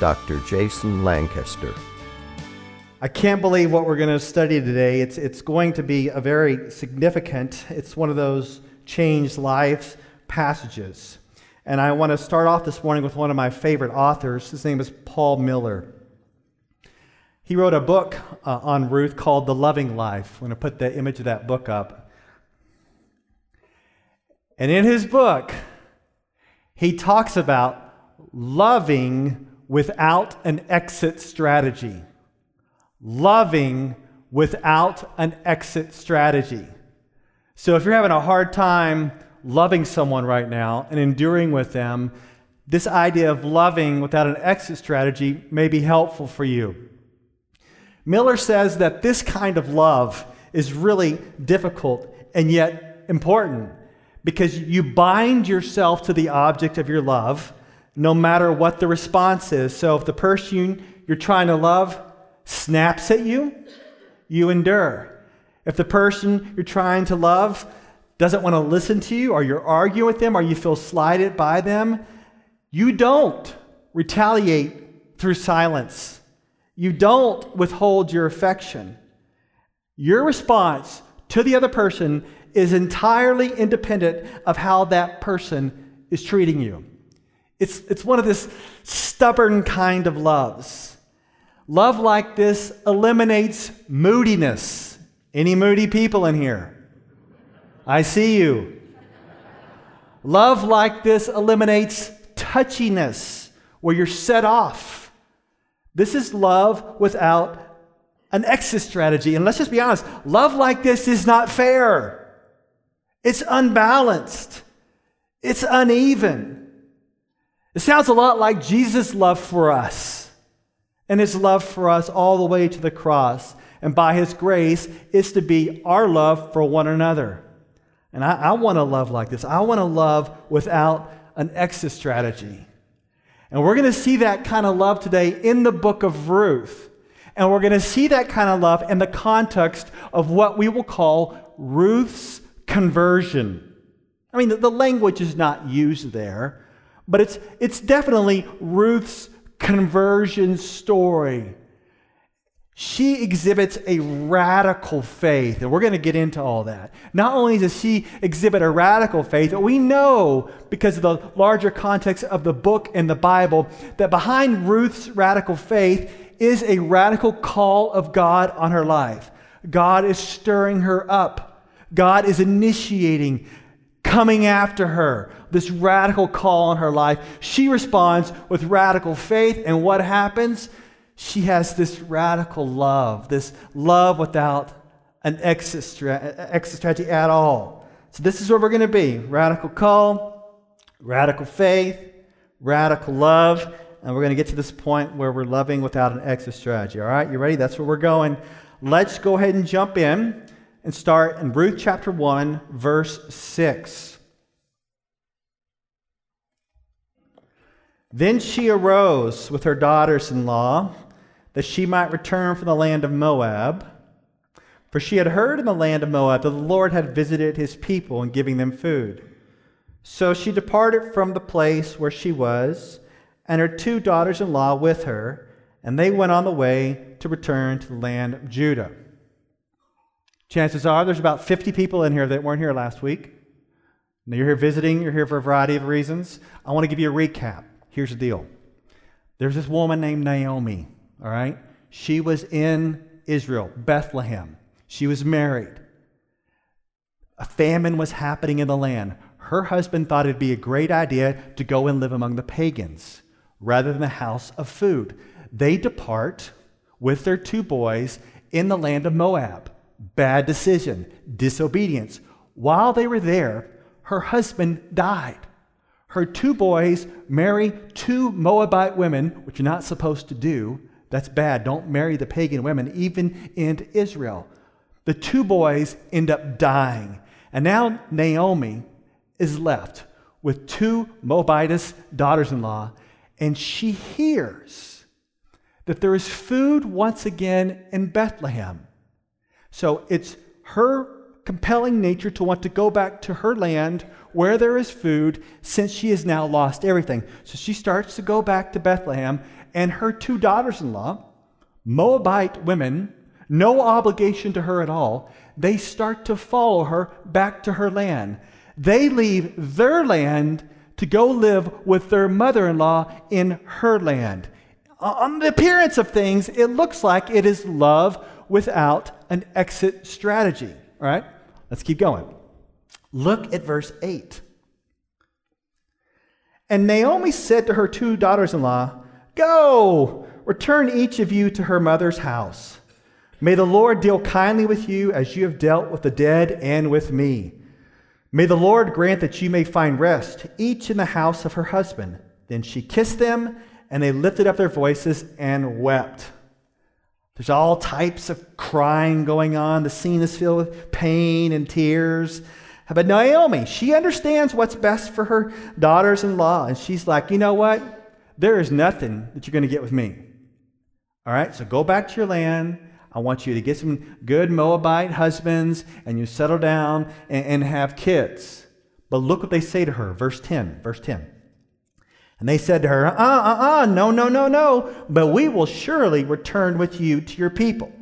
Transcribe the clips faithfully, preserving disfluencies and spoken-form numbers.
Doctor Jason Lancaster. I can't believe what we're going to study today. It's it's going to be a very significant, it's one of those changed lives passages. And I want to start off this morning with one of my favorite authors. His name is Paul Miller. He wrote a book uh, on Ruth called The Loving Life. I'm going to put the image of that book up. And in his book, he talks about loving without an exit strategy. Loving without an exit strategy. So if you're having a hard time loving someone right now and enduring with them, this idea of loving without an exit strategy may be helpful for you. Miller says that this kind of love is really difficult and yet important because you bind yourself to the object of your love no matter what the response is. So if the person you're trying to love snaps at you, you endure. If the person you're trying to love doesn't want to listen to you, or you're arguing with them, or you feel slighted by them, you don't retaliate through silence. You don't withhold your affection. Your response to the other person is entirely independent of how that person is treating you. It's, it's one of this stubborn kind of loves. Love like this eliminates moodiness. Any moody people in here? I see you. Love like this eliminates touchiness, where you're set off. This is love without an exit strategy. And let's just be honest, love like this is not fair. It's unbalanced. It's uneven. It sounds a lot like Jesus' love for us and his love for us all the way to the cross. And by his grace, it's to be our love for one another. And I, I want to love like this. I want to love without an exit strategy. And we're going to see that kind of love today in the book of Ruth. And we're going to see that kind of love in the context of what we will call Ruth's conversion. I mean, the language is not used there, but it's it's definitely Ruth's conversion story. She exhibits a radical faith, and we're going to get into all that. Not only does she exhibit a radical faith, but we know, because of the larger context of the book and the Bible, that behind Ruth's radical faith is a radical call of God on her life. God is stirring her up. God is initiating, coming after her, this radical call on her life. She responds with radical faith, and what happens? She has this radical love, this love without an exit strategy at all. So this is where we're going to be. Radical call, radical faith, radical love. And we're going to get to this point where we're loving without an exit strategy. All right, you ready? That's where we're going. Let's go ahead and jump in and start in Ruth chapter one, verse six. Then she arose with her daughters-in-law, that she might return from the land of Moab. For she had heard in the land of Moab that the Lord had visited his people in giving them food. So she departed from the place where she was, and her two daughters-in-law with her, and they went on the way to return to the land of Judah. Chances are there's about fifty people in here that weren't here last week. Now you're here visiting, you're here for a variety of reasons. I want to give you a recap. Here's the deal. There's this woman named Naomi, all right? She was in Israel, Bethlehem. She was married. A famine was happening in the land. Her husband thought it'd be a great idea to go and live among the pagans rather than the house of food. They depart with their two boys in the land of Moab. Bad decision, disobedience. While they were there, her husband died. Her two boys marry two Moabite women, which you're not supposed to do. That's bad. Don't marry the pagan women, even in Israel. The two boys end up dying. And now Naomi is left with two Moabitess daughters-in-law, and she hears that there is food once again in Bethlehem. So it's her compelling nature to want to go back to her land where there is food, since she has now lost everything. So she starts to go back to Bethlehem, and her two daughters-in-law, Moabite women, no obligation to her at all, they start to follow her back to her land. They leave their land to go live with their mother-in-law in her land. On the appearance of things, it looks like it is love without an exit strategy. All right, let's keep going. Look at verse eight. And Naomi said to her two daughters-in-law, "Go, return each of you to her mother's house. May the Lord deal kindly with you as you have dealt with the dead and with me. May the Lord grant that you may find rest, each in the house of her husband." Then she kissed them, and they lifted up their voices and wept. There's all types of crying going on. The scene is filled with pain and tears. But Naomi, she understands what's best for her daughters-in-law. And she's like, you know what? There is nothing that you're going to get with me. All right, so go back to your land. I want you to get some good Moabite husbands, and you settle down and, and have kids. But look what they say to her. Verse ten, verse ten. And they said to her, uh, uh, uh, no, no, no, no, but we will surely return with you to your people.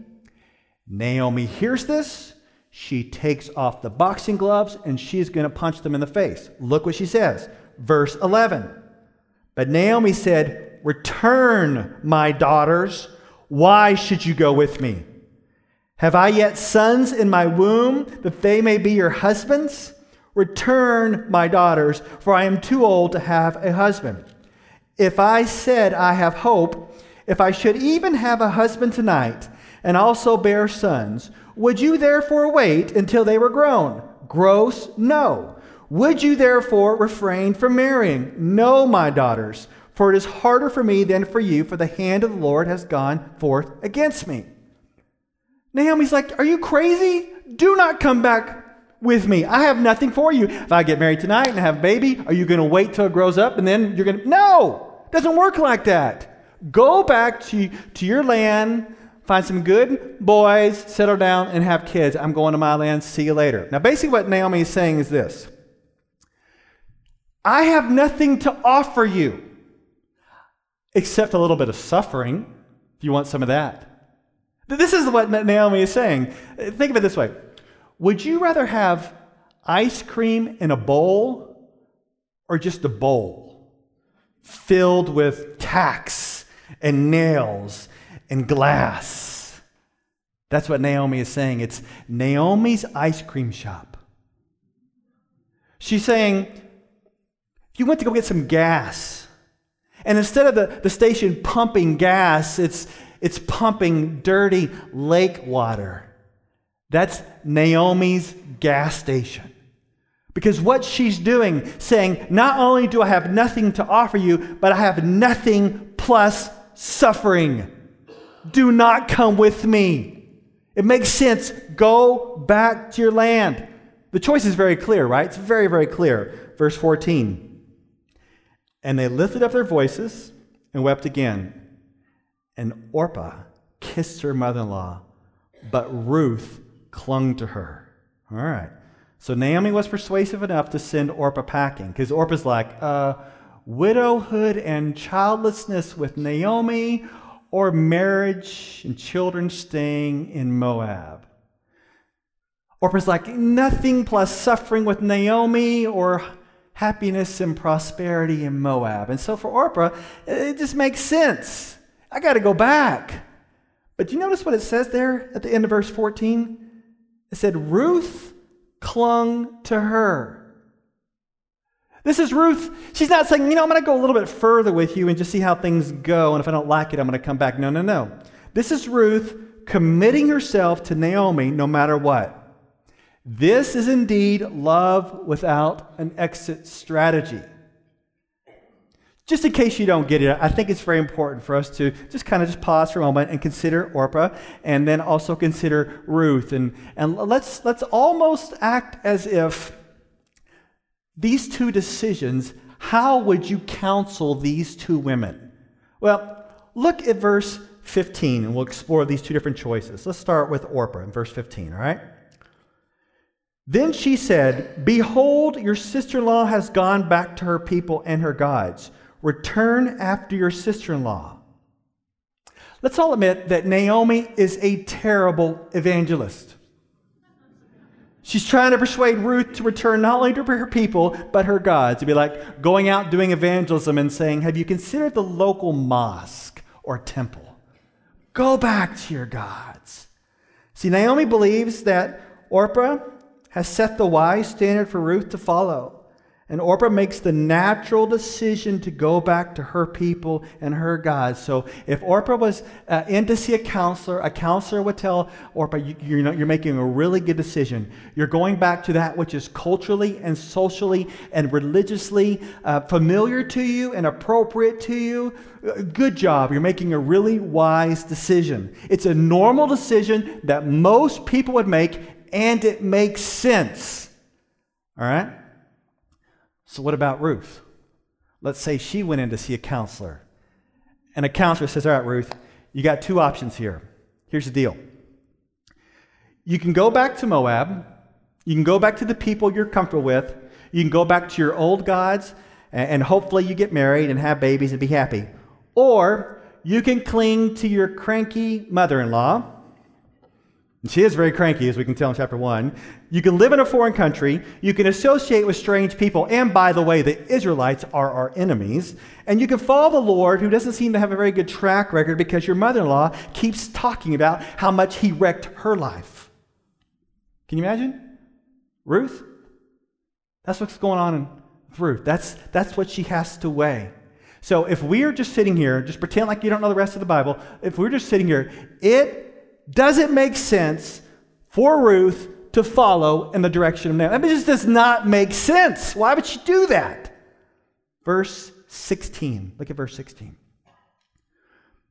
Naomi hears this. She takes off the boxing gloves, and she's going to punch them in the face. Look what she says. Verse eleven. But Naomi said, "Return, my daughters. Why should you go with me? Have I yet sons in my womb, that they may be your husbands? Return, my daughters, for I am too old to have a husband. If I said I have hope, if I should even have a husband tonight, and also bear sons, would you therefore wait until they were grown? Gross, no. Would you therefore refrain from marrying? No, my daughters, for it is harder for me than for you, for the hand of the Lord has gone forth against me." Naomi's like, are you crazy? Do not come back with me. I have nothing for you. If I get married tonight and have a baby, are you going to wait till it grows up and then you're going to... No! It doesn't work like that. Go back to, to your land, find some good boys, settle down, and have kids. I'm going to my land. See you later. Now, basically what Naomi is saying is this. I have nothing to offer you except a little bit of suffering. Do you want some of that? This is what Naomi is saying. Think of it this way. Would you rather have ice cream in a bowl or just a bowl filled with tacks and nails and glass? That's what Naomi is saying. It's Naomi's ice cream shop. She's saying, if you went to go get some gas, and instead of the, the station pumping gas, it's, it's pumping dirty lake water. That's Naomi's gas station. Because what she's doing, saying, not only do I have nothing to offer you, but I have nothing plus suffering. Do not come with me. It makes sense. Go back to your land. The choice is very clear, right? It's very, very clear. Verse fourteen. And they lifted up their voices and wept again. And Orpah kissed her mother-in-law, but Ruth clung to her. All right. So Naomi was persuasive enough to send Orpah packing, because Orpah's like, uh, widowhood and childlessness with Naomi, or marriage and children staying in Moab. Orpah's like, nothing plus suffering with Naomi, or happiness and prosperity in Moab. And so for Orpah, it just makes sense. I got to go back. But do you notice what it says there at the end of verse fourteen? It said, Ruth clung to her. This is Ruth. She's not saying, you know, I'm going to go a little bit further with you and just see how things go, and if I don't like it, I'm going to come back. No, no, no. This is Ruth committing herself to Naomi no matter what. This is indeed love without an exit strategy. Just in case you don't get it, I think it's very important for us to just kind of just pause for a moment and consider Orpah, and then also consider Ruth. And, and let's let's almost act as if these two decisions, how would you counsel these two women? Well, look at verse fifteen, and we'll explore these two different choices. Let's start with Orpah in verse fifteen, all right? Then she said, "Behold, your sister-in-law has gone back to her people and her gods. Return after your sister-in-law." Let's all admit that Naomi is a terrible evangelist. She's trying to persuade Ruth to return not only to her people, but her gods. It'd be like going out doing evangelism and saying, "Have you considered the local mosque or temple? Go back to your gods." See, Naomi believes that Orpah has set the wise standard for Ruth to follow. And Orpah makes the natural decision to go back to her people and her gods. So if Orpah was uh, in to see a counselor, a counselor would tell Orpah, you, you're, not, you're making a really good decision. You're going back to that which is culturally and socially and religiously uh, familiar to you and appropriate to you. Good job. You're making a really wise decision. It's a normal decision that most people would make, and it makes sense. All right? So what about Ruth? Let's say she went in to see a counselor. And a counselor says, "All right, Ruth, you got two options here. Here's the deal. You can go back to Moab. You can go back to the people you're comfortable with. You can go back to your old gods, and hopefully you get married and have babies and be happy. Or you can cling to your cranky mother-in-law." She is very cranky, as we can tell in chapter one. "You can live in a foreign country. You can associate with strange people. And by the way, the Israelites are our enemies. And you can follow the Lord, who doesn't seem to have a very good track record because your mother-in-law keeps talking about how much he wrecked her life." Can you imagine? Ruth? That's what's going on with Ruth. That's, that's what she has to weigh. So if we're just sitting here, just pretend like you don't know the rest of the Bible. If we're just sitting here, it does it make sense for Ruth to follow in the direction of Naomi? I mean, it just does not make sense. Why would she do that? Verse sixteen. Look at verse sixteen.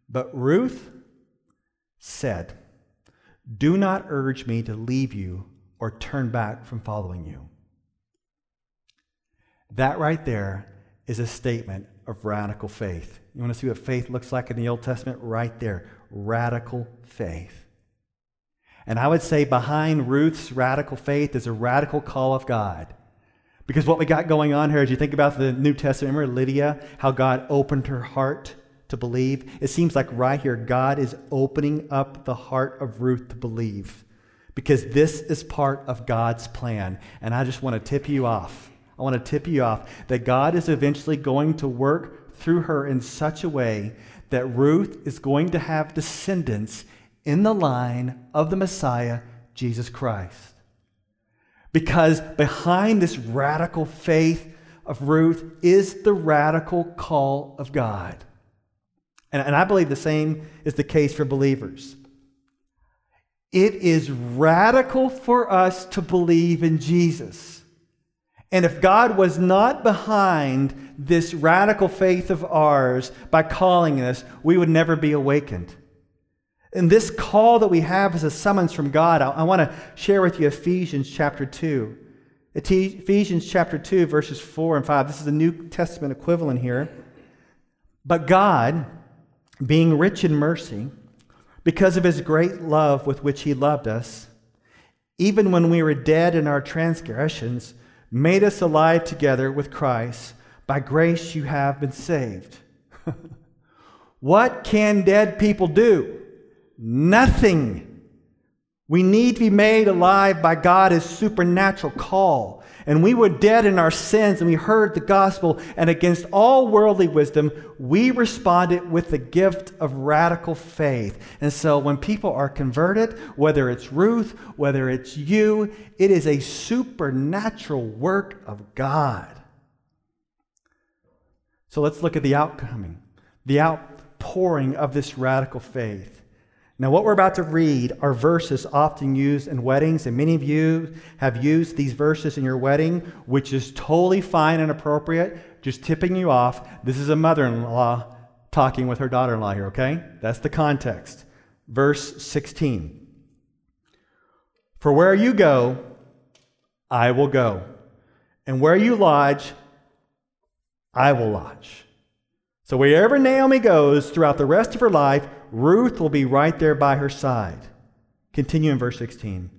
"But Ruth said, 'Do not urge me to leave you or turn back from following you.'" That right there is a statement of radical faith. You want to see what faith looks like in the Old Testament? Right there. Radical faith. And I would say behind Ruth's radical faith is a radical call of God. Because what we got going on here, as you think about the New Testament, remember Lydia, how God opened her heart to believe? It seems like right here, God is opening up the heart of Ruth to believe. Because this is part of God's plan. And I just want to tip you off. I want to tip you off that God is eventually going to work through her in such a way that Ruth is going to have descendants in the line of the Messiah, Jesus Christ. Because behind this radical faith of Ruth is the radical call of God. And, and I believe the same is the case for believers. It is radical for us to believe in Jesus. And if God was not behind this radical faith of ours by calling us, we would never be awakened. And this call that we have is a summons from God. I, I want to share with you Ephesians chapter two. Ephesians chapter two, verses four and five. This is the New Testament equivalent here. "But God, being rich in mercy, because of his great love with which he loved us, even when we were dead in our transgressions, made us alive together with Christ. By grace you have been saved." What can dead people do? Nothing. We need to be made alive by God's supernatural call. And we were dead in our sins, and we heard the gospel, and against all worldly wisdom, we responded with the gift of radical faith. And so when people are converted, whether it's Ruth, whether it's you, it is a supernatural work of God. So let's look at the outcoming, the outpouring of this radical faith. Now, what we're about to read are verses often used in weddings, and many of you have used these verses in your wedding, which is totally fine and appropriate. Just tipping you off, this is a mother-in-law talking with her daughter-in-law here, okay? That's the context. Verse sixteen. For where you go, I will go. And where you lodge, I will lodge. So wherever Naomi goes throughout the rest of her life, Ruth will be right there by her side. Continue in verse sixteen.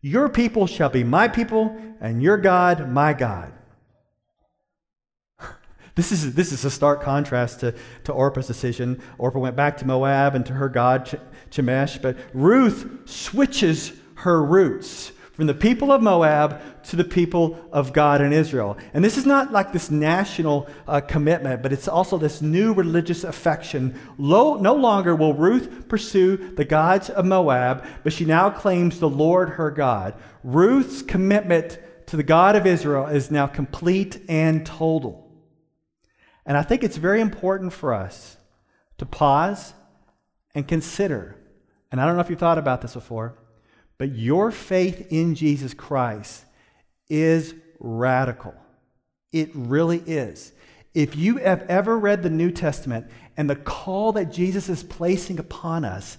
Your people shall be my people, and your God my God. This is this is a stark contrast to, to Orpah's decision. Orpah went back to Moab and to her god Ch- Chemosh, but Ruth switches her roots from the people of Moab to the people of God in Israel. And this is not like this national uh, commitment, but it's also this new religious affection. Lo- no longer will Ruth pursue the gods of Moab, but she now claims the Lord her God. Ruth's commitment to the God of Israel is now complete and total. And I think it's very important for us to pause and consider, and I don't know if you've thought about this before, but your faith in Jesus Christ is radical. It really is. If you have ever read the New Testament and the call that Jesus is placing upon us,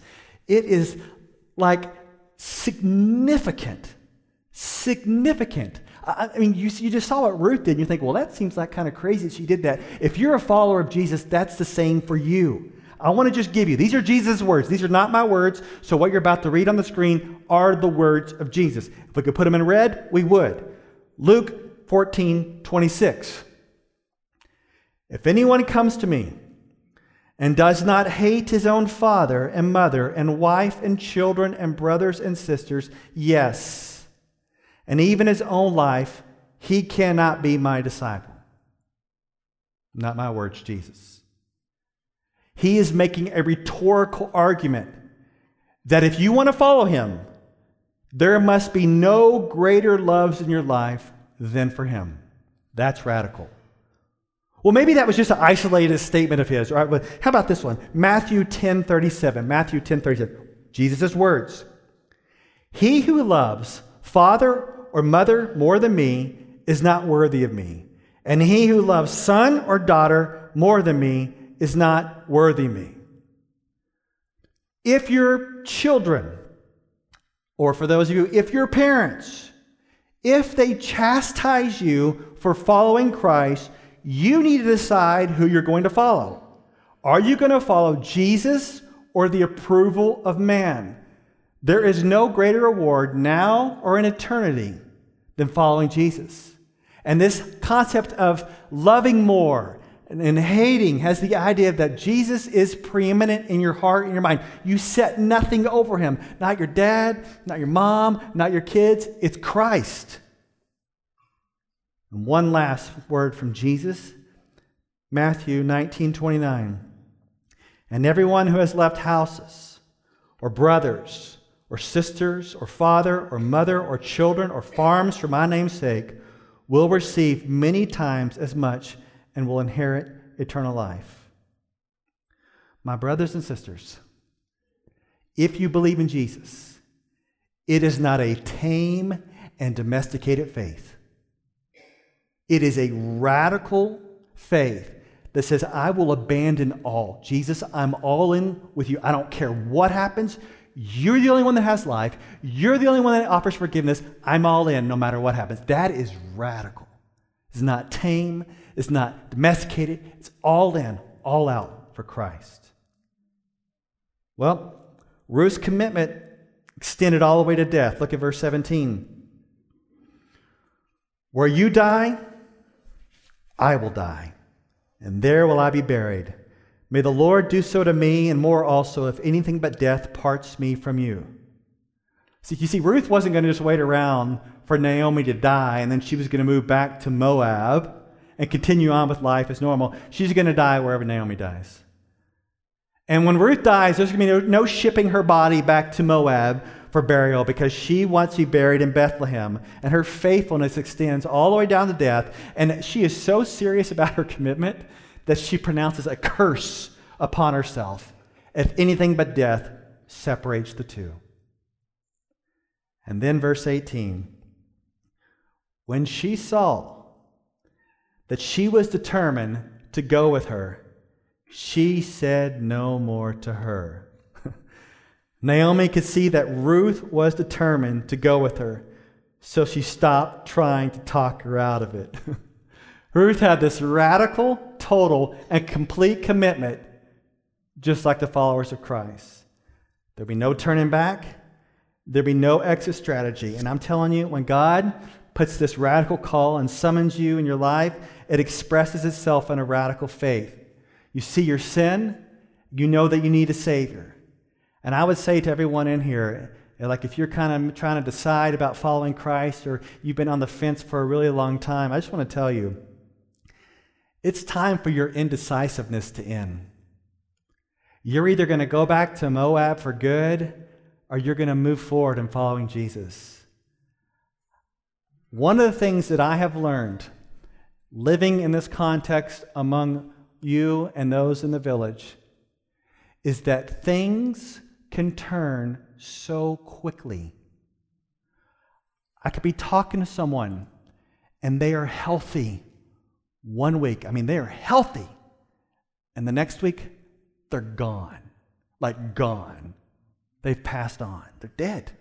it is like significant, significant. I mean, you, you just saw what Ruth did, and you think, well, that seems like kind of crazy that she did that. If you're a follower of Jesus, that's the same for you. I want to just give you, these are Jesus' words. These are not my words. So what you're about to read on the screen are the words of Jesus. If we could put them in red, we would. Luke fourteen twenty-six. If anyone comes to me and does not hate his own father and mother and wife and children and brothers and sisters, yes, and even his own life, he cannot be my disciple. Not my words, Jesus. He is making a rhetorical argument that if you want to follow him, there must be no greater loves in your life than for him. That's radical. Well, maybe that was just an isolated statement of his, right? But how about this one? Matthew ten thirty-seven. Matthew ten thirty-seven. Jesus' words. He who loves father or mother more than me is not worthy of me. And he who loves son or daughter more than me is not worthy me. If your children, or for those of you, if your parents, if they chastise you for following Christ, you need to decide who you're going to follow. Are you going to follow Jesus or the approval of man? There is no greater reward now or in eternity than following Jesus. And this concept of loving more and hating has the idea that Jesus is preeminent in your heart and your mind. You set nothing over him. Not your dad, not your mom, not your kids. It's Christ. And one last word from Jesus. Matthew nineteen twenty-nine. And everyone who has left houses or brothers or sisters or father or mother or children or farms for my name's sake will receive many times as much and will inherit eternal life. My brothers and sisters, if you believe in Jesus, it is not a tame and domesticated faith. It is a radical faith that says, I will abandon all. Jesus, I'm all in with you. I don't care what happens. You're the only one that has life. You're the only one that offers forgiveness. I'm all in no matter what happens. That is radical. It's not tame. It's not domesticated. It's all in, all out for Christ. Well, Ruth's commitment extended all the way to death. Look at verse seventeen. Where you die, I will die, and there will I be buried. May the Lord do so to me, and more also, if anything but death parts me from you. See, you see, Ruth wasn't going to just wait around for Naomi to die, and then she was going to move back to Moab and continue on with life as normal. She's going to die wherever Naomi dies. And when Ruth dies, there's going to be no shipping her body back to Moab for burial, because she wants to be buried in Bethlehem. And her faithfulness extends all the way down to death. And she is so serious about her commitment that she pronounces a curse upon herself if anything but death separates the two. And then verse eighteen, when she saw that she was determined to go with her, she said no more to her. Naomi could see that Ruth was determined to go with her, so she stopped trying to talk her out of it. Ruth had this radical, total, and complete commitment, just like the followers of Christ. There'll be no turning back. There'll be no exit strategy. And I'm telling you, when God puts this radical call and summons you in your life, it expresses itself in a radical faith. You see your sin, you know that you need a Savior. And I would say to everyone in here, like if you're kind of trying to decide about following Christ or you've been on the fence for a really long time, I just want to tell you, it's time for your indecisiveness to end. You're either going to go back to Moab for good or you're going to move forward in following Jesus. One of the things that I have learned living in this context among you and those in the village is that things can turn so quickly. I could be talking to someone and they are healthy one week. I mean, they are healthy. And the next week, they're gone. Like gone. They've passed on. They're dead.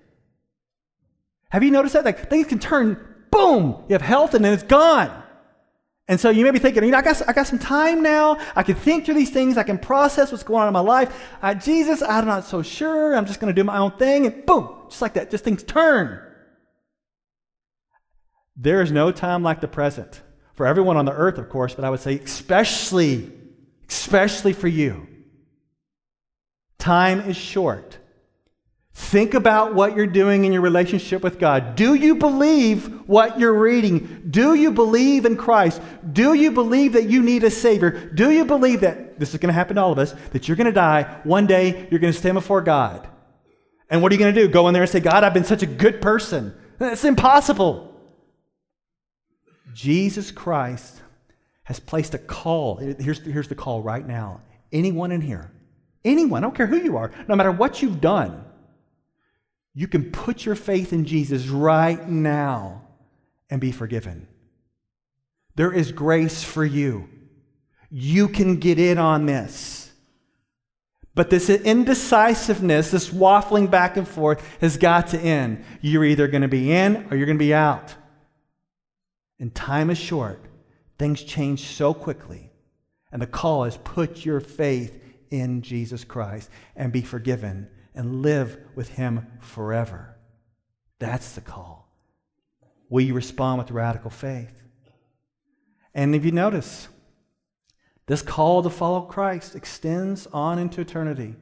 Have you noticed that? Like things can turn, boom, you have health and then it's gone. And so you may be thinking, you know, I got, I got some time now. I can think through these things. I can process what's going on in my life. I, Jesus, I'm not so sure. I'm just going to do my own thing. And boom, just like that, just things turn. There is no time like the present. For everyone on the earth, of course, but I would say especially, especially for you. Time is short. Think about what you're doing in your relationship with God. Do you believe what you're reading? Do you believe in Christ? Do you believe that you need a Savior? Do you believe that, this is going to happen to all of us, that you're going to die, one day you're going to stand before God? And what are you going to do? Go in there and say, God, I've been such a good person. It's impossible. Jesus Christ has placed a call. Here's, here's the call right now. Anyone in here, anyone, I don't care who you are, no matter what you've done, you can put your faith in Jesus right now and be forgiven. There is grace for you. You can get in on this. But this indecisiveness, this waffling back and forth has got to end. You're either going to be in or you're going to be out. And time is short. Things change so quickly. And the call is put your faith in Jesus Christ and be forgiven and live with Him forever. That's the call. Will you respond with radical faith? And if you notice, this call to follow Christ extends on into eternity.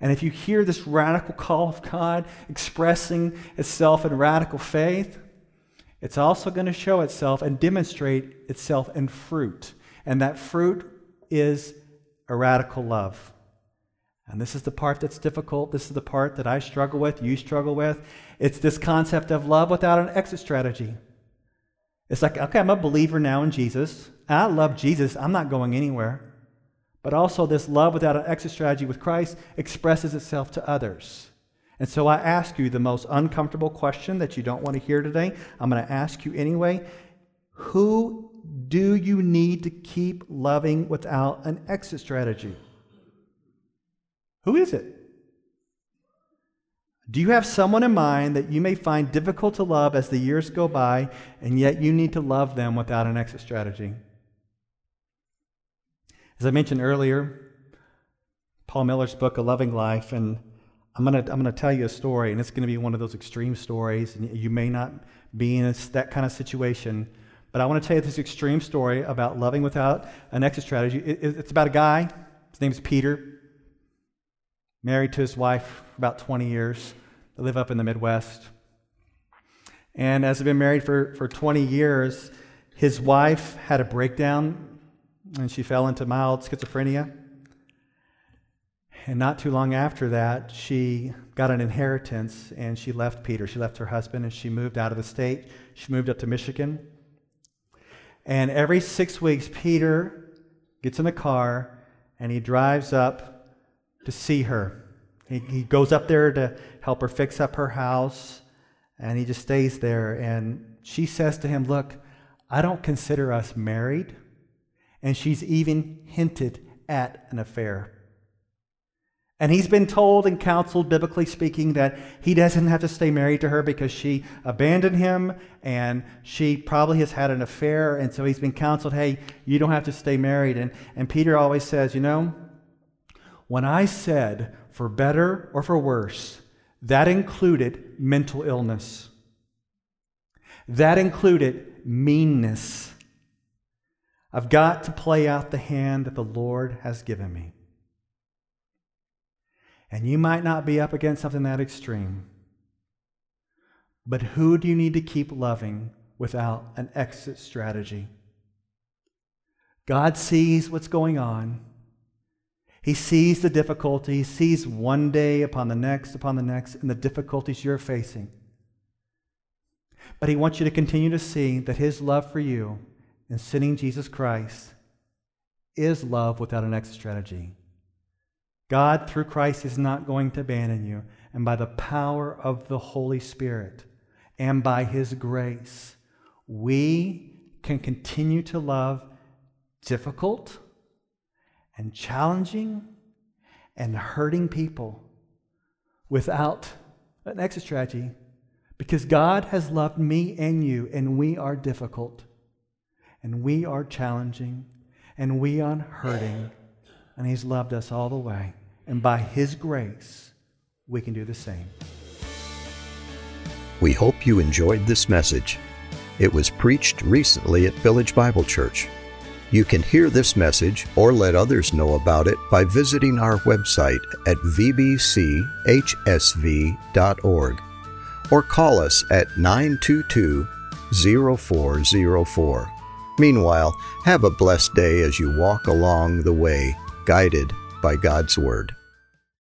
And if you hear this radical call of God expressing itself in radical faith, it's also going to show itself and demonstrate itself in fruit. And that fruit is a radical love. And this is the part that's difficult. This is the part that I struggle with, you struggle with. It's this concept of love without an exit strategy. It's like, okay, I'm a believer now in Jesus. I love Jesus. I'm not going anywhere. But also this love without an exit strategy with Christ expresses itself to others. And so I ask you the most uncomfortable question that you don't want to hear today. I'm going to ask you anyway. Who do you need to keep loving without an exit strategy? Who is it? Do you have someone in mind that you may find difficult to love as the years go by, and yet you need to love them without an exit strategy? As I mentioned earlier, Paul Miller's book, A Loving Life, and I'm going to I'm going to tell you a story, and it's going to be one of those extreme stories, and you may not be in a, that kind of situation, but I want to tell you this extreme story about loving without an exit strategy. It, it, it's about a guy, his name's Peter, married to his wife for about twenty years. They live up in the Midwest. And as they've been married for, for twenty years, his wife had a breakdown, and she fell into mild schizophrenia. And not too long after that, she got an inheritance, and she left Peter. She left her husband, and she moved out of the state. She moved up to Michigan. And every six weeks, Peter gets in the car, and he drives up to see her. He, he goes up there to help her fix up her house, and he just stays there. And she says to him, look, I don't consider us married. And she's even hinted at an affair. And he's been told and counseled, biblically speaking, that he doesn't have to stay married to her because she abandoned him and she probably has had an affair. And so he's been counseled, hey, you don't have to stay married. And, and Peter always says, you know, when I said for better or for worse, that included mental illness. That included meanness. I've got to play out the hand that the Lord has given me. And you might not be up against something that extreme. But who do you need to keep loving without an exit strategy? God sees what's going on. He sees the difficulty. He sees one day upon the next, upon the next, and the difficulties you're facing. But he wants you to continue to see that his love for you in sending Jesus Christ is love without an exit strategy. God, through Christ, is not going to abandon you. And by the power of the Holy Spirit and by his grace, we can continue to love difficult and challenging and hurting people without an exit strategy, because God has loved me and you, and we are difficult, and we are challenging, and we are hurting. And he's loved us all the way. And by his grace, we can do the same. We hope you enjoyed this message. It was preached recently at Village Bible Church. You can hear this message or let others know about it by visiting our website at v b c h s v dot org or call us at nine two two, zero four zero four. Meanwhile, have a blessed day as you walk along the way, guided by God's Word.